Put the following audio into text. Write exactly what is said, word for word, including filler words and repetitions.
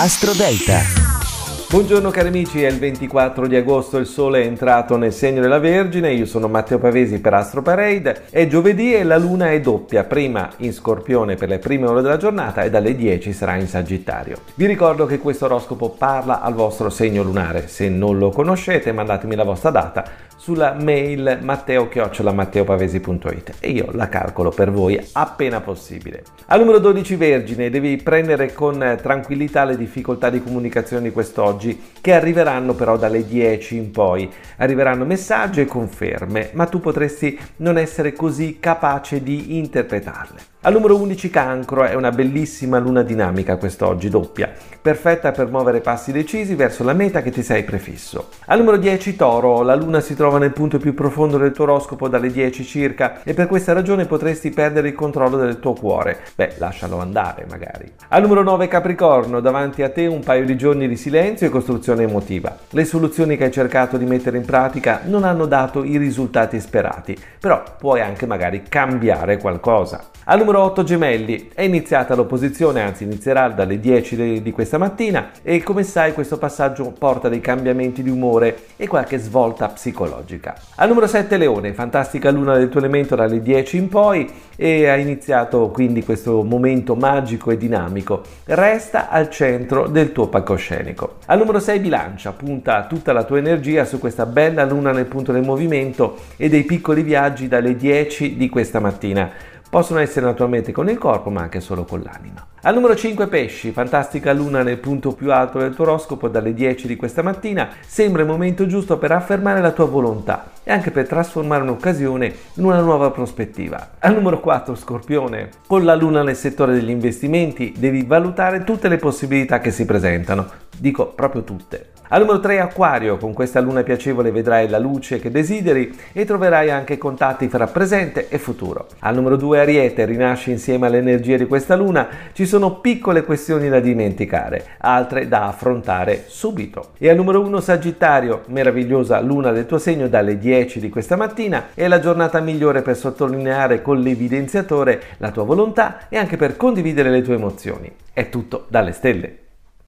AstroDelta. Buongiorno cari amici, è il ventiquattro di agosto, il Sole è entrato nel segno della Vergine, io sono Matteo Pavesi per Astro Parade, è giovedì e la Luna è doppia, prima in Scorpione per le prime ore della giornata e dalle dieci sarà in Sagittario. Vi ricordo che questo oroscopo parla al vostro segno lunare, se non lo conoscete mandatemi la vostra data sulla mail matteo chiocciola matteo pavesi punto it e io la calcolo per voi appena possibile. Al numero dodici Vergine, devi prendere con tranquillità le difficoltà di comunicazione di quest'oggi, che arriveranno però dalle dieci in poi. Arriveranno messaggi e conferme, ma tu potresti non essere così capace di interpretarle. Al numero undici Cancro, è una bellissima luna dinamica quest'oggi, doppia, perfetta per muovere passi decisi verso la meta che ti sei prefisso. Al numero dieci Toro, la luna si trova nel punto più profondo del tuo oroscopo dalle dieci circa e per questa ragione potresti perdere il controllo del tuo cuore. Beh, lascialo andare magari. Al numero nove Capricorno, davanti a te un paio di giorni di silenzio e costruzione emotiva. Le soluzioni che hai cercato di mettere in pratica non hanno dato i risultati sperati, però puoi anche magari cambiare qualcosa. Al numero otto Gemelli, è iniziata l'opposizione, anzi inizierà dalle dieci di questa mattina e come sai questo passaggio porta dei cambiamenti di umore e qualche svolta psicologica. Al numero sette Leone, fantastica luna del tuo elemento dalle dieci in poi e ha iniziato quindi questo momento magico e dinamico, resta al centro del tuo palcoscenico. Al numero sei Bilancia, punta tutta la tua energia su questa bella luna nel punto del movimento e dei piccoli viaggi dalle dieci di questa mattina. Possono essere naturalmente con il corpo ma anche solo con l'anima. Al numero cinque Pesci, fantastica luna nel punto più alto del tuo oroscopo dalle dieci di questa mattina, sembra il momento giusto per affermare la tua volontà e anche per trasformare un'occasione in una nuova prospettiva. Al numero quattro Scorpione, con la luna nel settore degli investimenti devi valutare tutte le possibilità che si presentano, dico proprio tutte. Al numero tre Acquario, con questa luna piacevole vedrai la luce che desideri e troverai anche contatti fra presente e futuro. Al numero due Ariete, rinasci insieme alle energie di questa luna, ci sono piccole questioni da dimenticare, altre da affrontare subito. E al numero uno Sagittario, meravigliosa luna del tuo segno dalle dieci di questa mattina, è la giornata migliore per sottolineare con l'evidenziatore la tua volontà e anche per condividere le tue emozioni. È tutto dalle stelle.